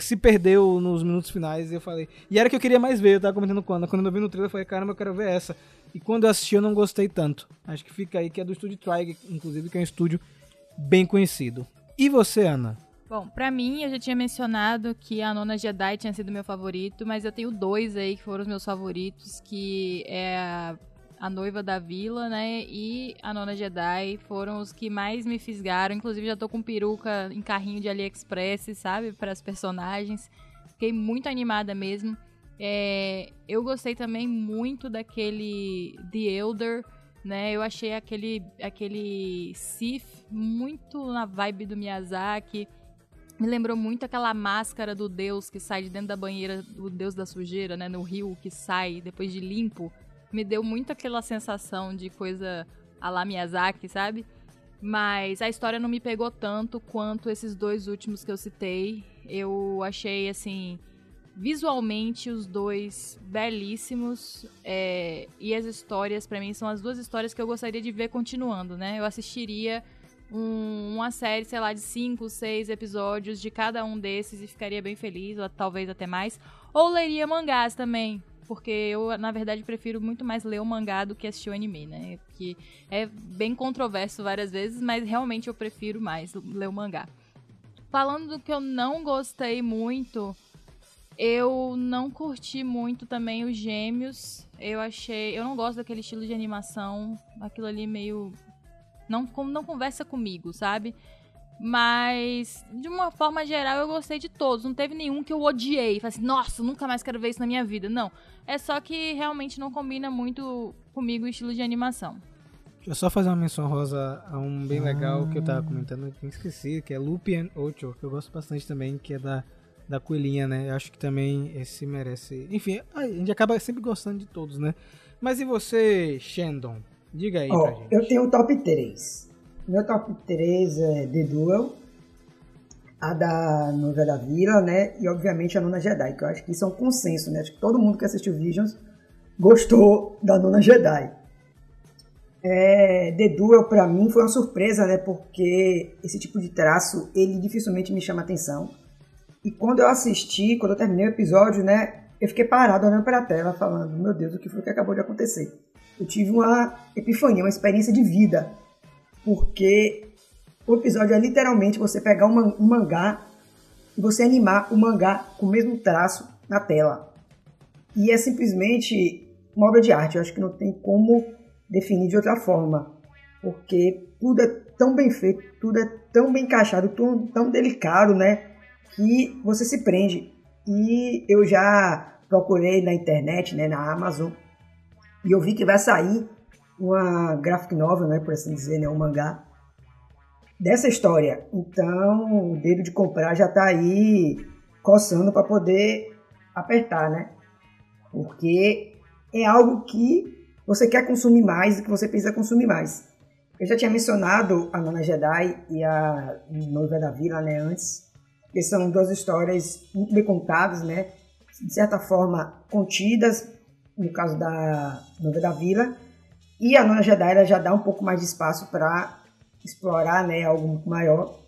se perdeu nos minutos finais. E eu falei... E era o que eu queria mais ver, eu tava comentando quando eu vi no trailer, eu falei, caramba, eu quero ver essa. E quando eu assisti, eu não gostei tanto. Acho que fica aí, que é do estúdio Trigger, inclusive, que é um estúdio bem conhecido. E você, Ana? Bom, pra mim, eu já tinha mencionado que a Nona Jedi tinha sido meu favorito, mas eu tenho dois aí que foram os meus favoritos, que é a Noiva da Vila, né, e a Nona Jedi foram os que mais me fisgaram. Inclusive, já tô com peruca em carrinho de AliExpress, sabe, pras personagens. Fiquei muito animada mesmo. Eu gostei também muito daquele The Elder, né, eu achei aquele Sith muito na vibe do Miyazaki. Me lembrou muito aquela máscara do deus que sai de dentro da banheira, o deus da sujeira, né? No rio, que sai depois de limpo. Me deu muito aquela sensação de coisa à la Miyazaki, sabe? Mas a história não me pegou tanto quanto esses dois últimos que eu citei. Eu achei, assim, visualmente os dois belíssimos. E as histórias, pra mim, são as duas histórias que eu gostaria de ver continuando, né? Eu assistiria... uma série, sei lá, de 5, 6 episódios de cada um desses e ficaria bem feliz, ou talvez até mais. Ou leria mangás também, porque eu, na verdade, prefiro muito mais ler o mangá do que assistir o anime, né? Que é bem controverso várias vezes, mas realmente eu prefiro mais ler o mangá. Falando do que eu não gostei muito, eu não curti muito também os gêmeos. Eu não gosto daquele estilo de animação, aquilo ali meio... Não conversa comigo, sabe? Mas, de uma forma geral, eu gostei de todos. Não teve nenhum que eu odiei. Falei assim, nossa, nunca mais quero ver isso na minha vida. Não. É só que realmente não combina muito comigo o estilo de animação. Deixa eu só fazer uma menção rosa a um bem legal que eu tava comentando, que eu esqueci, que é Lupin Ocho, que eu gosto bastante também, que é da coelhinha, né? Eu acho que também esse merece... Enfim, a gente acaba sempre gostando de todos, né? Mas e você, Shandon? Diga aí pra gente. Eu tenho o top 3. Meu top 3 é The Duel, a da Noiva da Vila, né? E obviamente a Nona Jedi, que eu acho que isso é um consenso, né? Acho que todo mundo que assistiu Visions gostou da Nona Jedi. The Duel pra mim foi uma surpresa, né? Porque esse tipo de traço, ele dificilmente me chama atenção. E quando eu terminei o episódio, né? Eu fiquei parado olhando pra tela, falando, meu Deus, o que foi que acabou de acontecer? Eu tive uma epifania, uma experiência de vida, porque o episódio é literalmente você pegar um mangá e você animar o mangá com o mesmo traço na tela. E é simplesmente uma obra de arte, eu acho que não tem como definir de outra forma, porque tudo é tão bem feito, tudo é tão bem encaixado, tudo tão delicado, né, que você se prende. E eu já procurei na internet, né, na Amazon, e eu vi que vai sair uma graphic novel, né, por assim dizer, né, um mangá dessa história. Então, o dedo de comprar já está aí coçando para poder apertar, né? Porque é algo que você quer consumir mais e que você precisa consumir mais. Eu já tinha mencionado a Nona Jedi e a Noiva da Vila, né, antes, que são duas histórias muito bem contadas, né, de certa forma contidas, no caso da Noiva da Vila, e a Nona Jedi ela já dá um pouco mais de espaço para explorar, né, algo muito maior.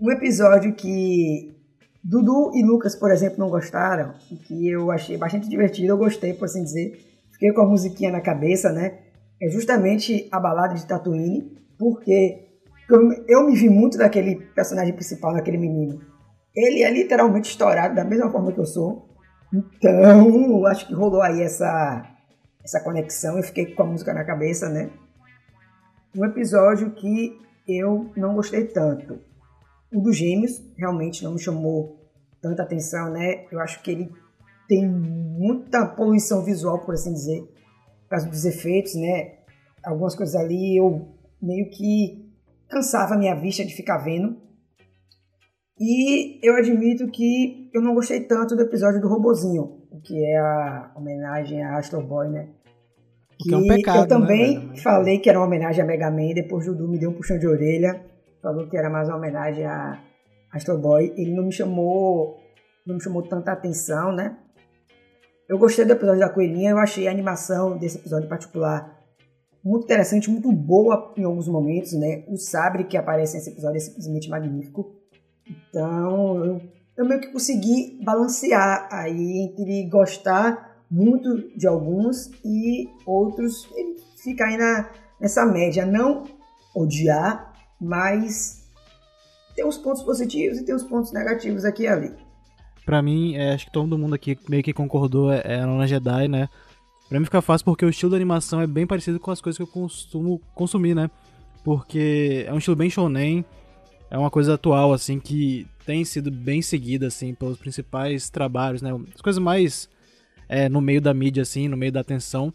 Um episódio que Dudu e Lucas, por exemplo, não gostaram, e que eu achei bastante divertido, eu gostei, por assim dizer, fiquei com a musiquinha na cabeça, né, é justamente a balada de Tatooine, porque eu me vi muito daquele personagem principal, daquele menino. Ele é literalmente estourado, da mesma forma que eu sou. Então, acho que rolou aí essa conexão. Eu fiquei com a música na cabeça, né? Um episódio que eu não gostei tanto. O dos Gêmeos realmente não me chamou tanta atenção, né? Eu acho que ele tem muita poluição visual, por assim dizer, por causa dos efeitos, né? Algumas coisas ali eu meio que cansava a minha vista de ficar vendo. E eu admito que eu não gostei tanto do episódio do Robozinho, que é a homenagem a Astro Boy, né? Que é um pecado, eu também, né, falei que era uma homenagem a Mega Man, depois o Dudu me deu um puxão de orelha, falou que era mais uma homenagem a Astro Boy. Ele não me chamou tanta atenção, né? Eu gostei do episódio da Coelhinha, eu achei a animação desse episódio em particular muito interessante, muito boa em alguns momentos, né? O sabre que aparece nesse episódio é simplesmente magnífico. Então, eu meio que consegui balancear aí entre gostar muito de alguns e outros, ele fica aí nessa média, não odiar, mas tem uns pontos positivos e tem uns pontos negativos aqui e ali. Pra mim, acho que todo mundo aqui meio que concordou, é a Nona Jedi, né? Pra mim fica fácil porque o estilo da animação é bem parecido com as coisas que eu costumo consumir, né? Porque é um estilo bem shonen, é uma coisa atual, assim, que tem sido bem seguida, assim, pelos principais trabalhos, né? As coisas mais no meio da mídia, assim, no meio da atenção.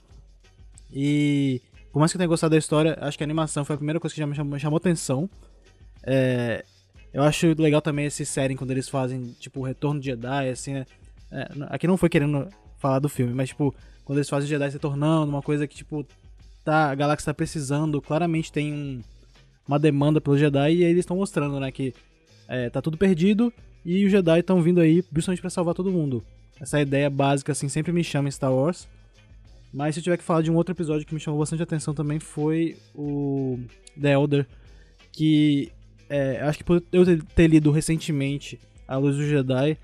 E por mais que eu tenha gostado da história, acho que a animação foi a primeira coisa que já me chamou atenção. Eu acho legal também esse série quando eles fazem, tipo, o retorno de Jedi, assim, né? Aqui não foi querendo falar do filme, mas, tipo, quando eles fazem o Jedi se tornando, uma coisa que, tipo, a galáxia tá precisando, claramente tem uma demanda pelo Jedi, e aí eles estão mostrando, né, que tá tudo perdido, e os Jedi estão vindo aí, principalmente pra salvar todo mundo. Essa ideia básica, assim, sempre me chama em Star Wars. Mas se eu tiver que falar de um outro episódio que me chamou bastante atenção também foi o The Elder, que... acho que por eu ter lido recentemente A Luz do Jedi,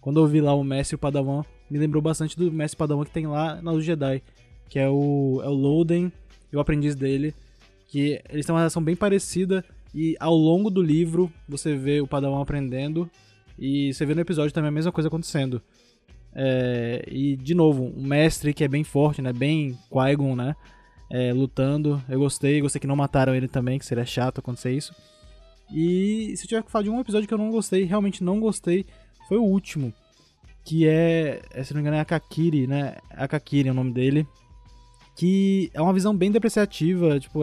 quando eu vi lá o Mestre e o Padawan, me lembrou bastante do Mestre Padawan que tem lá na Luz do Jedi, que é o Loden e o aprendiz dele, que eles têm uma relação bem parecida, e ao longo do livro você vê o Padawan aprendendo, e você vê no episódio também a mesma coisa acontecendo. E de novo, um mestre que é bem forte, né, bem Qui-Gon, né, lutando. Eu gostei que não mataram ele também, que seria chato acontecer isso. E se eu tiver que falar de um episódio que eu realmente não gostei, foi o último, que se não me engano, é Akakiri, né? Akakiri é o nome dele, que é uma visão bem depreciativa, tipo,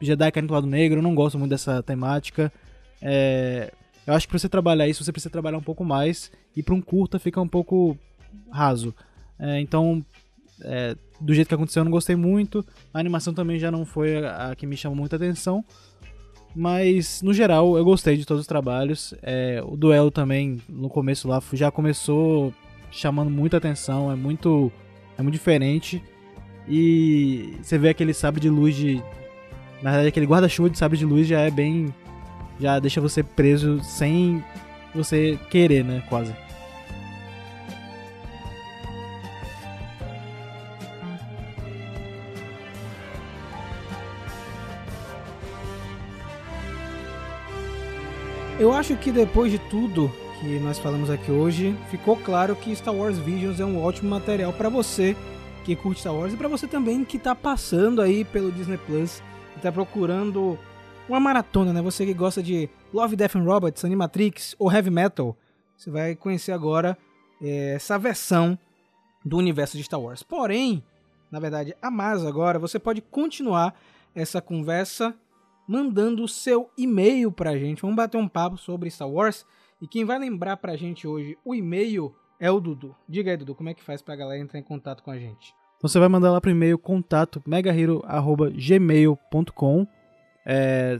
Jedi caindo pro lado negro, eu não gosto muito dessa temática. Eu acho que pra você trabalhar isso, você precisa trabalhar um pouco mais, e pra um curta fica um pouco raso. Então, do jeito que aconteceu, eu não gostei muito, a animação também já não foi a que me chamou muita atenção. Mas, no geral, eu gostei de todos os trabalhos. O duelo também, no começo lá, já começou chamando muita atenção. É muito diferente. E você vê aquele sabre de luz na verdade, aquele guarda-chuva de sabre de luz já é bem... já deixa você preso sem você querer, né? Quase. Eu acho que depois de tudo que nós falamos aqui hoje, ficou claro que Star Wars Visions é um ótimo material para você que curte Star Wars e para você também que tá passando aí pelo Disney Plus e tá procurando uma maratona, né? Você que gosta de Love, Death and Robots, Animatrix ou Heavy Metal, você vai conhecer agora essa versão do universo de Star Wars. Porém, na verdade a mais agora, você pode continuar essa conversa mandando o seu e-mail pra gente. Vamos bater um papo sobre Star Wars. E quem vai lembrar pra gente hoje o e-mail é o Dudu. Diga aí, Dudu, como é que faz pra galera entrar em contato com a gente? Então você vai mandar lá pro e-mail contato megahero@gmail.com.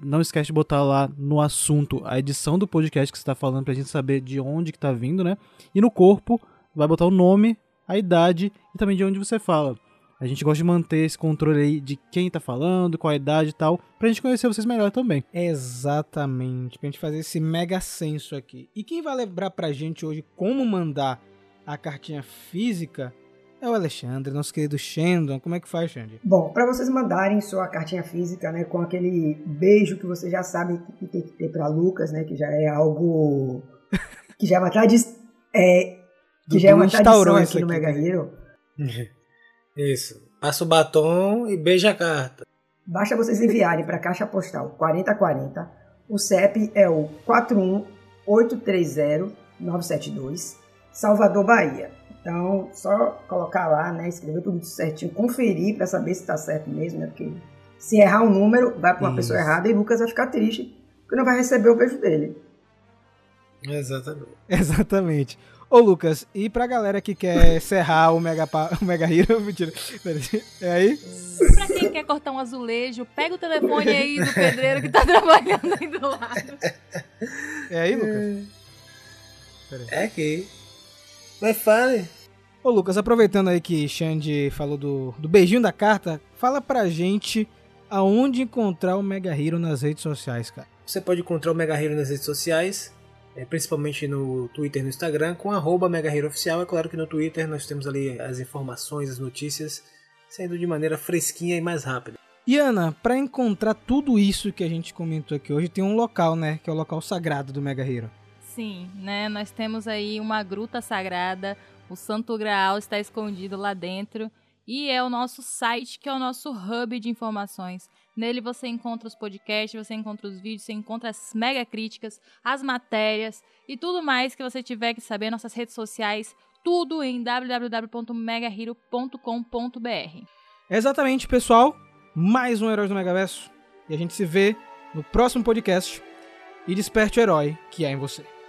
Não esquece de botar lá no assunto a edição do podcast que você está falando, pra gente saber de onde que tá vindo, né? E no corpo vai botar o nome, a idade e também de onde você fala. A gente gosta de manter esse controle aí de quem tá falando, qual a idade e tal, pra gente conhecer vocês melhor também. Exatamente, pra gente fazer esse mega censo aqui. E quem vai lembrar pra gente hoje como mandar a cartinha física é o Alexandre, nosso querido Shandon. Como é que faz, Shandon? Bom, pra vocês mandarem sua cartinha física, né, com aquele beijo que vocês já sabem que tem que ter pra Lucas, né, que já é algo... que já é uma tradição... que já é uma tradição aqui no Mega Hero. Isso. Passa o batom e beija a carta. Basta vocês enviarem para a caixa postal 4040. O CEP é o 41830-972, Salvador, Bahia. Então, só colocar lá, né? Escrever tudo certinho, conferir para saber se está certo mesmo, né? Porque se errar um número, vai para uma pessoa errada e o Lucas vai ficar triste, porque não vai receber o beijo dele. Exatamente. Exatamente. Ô Lucas, e pra galera que quer serrar o Mega Hero, mentira, é aí? Pra quem quer cortar um azulejo, pega o telefone aí do pedreiro que tá trabalhando aí do lado. É aí, Lucas? É aqui. Mas fale. Ô Lucas, aproveitando aí que Xande falou do beijinho da carta, fala pra gente aonde encontrar o Mega Hero nas redes sociais, cara. Você pode encontrar o Mega Hero nas redes sociais... principalmente no Twitter e no Instagram, com @MegaHeroOficial. É claro que no Twitter nós temos ali as informações, as notícias, saindo de maneira fresquinha e mais rápida. E Ana, para encontrar tudo isso que a gente comentou aqui hoje, tem um local, né, que é o local sagrado do Mega Hero. Sim, né, nós temos aí uma gruta sagrada, o Santo Graal está escondido lá dentro, e é o nosso site, que é o nosso hub de informações. Nele você encontra os podcasts, você encontra os vídeos, você encontra as mega críticas, as matérias e tudo mais que você tiver que saber, nossas redes sociais, tudo em www.megahero.com.br. Exatamente, pessoal. Mais um Heróis do Megaverso. E a gente se vê no próximo podcast. E desperte o herói que é em você.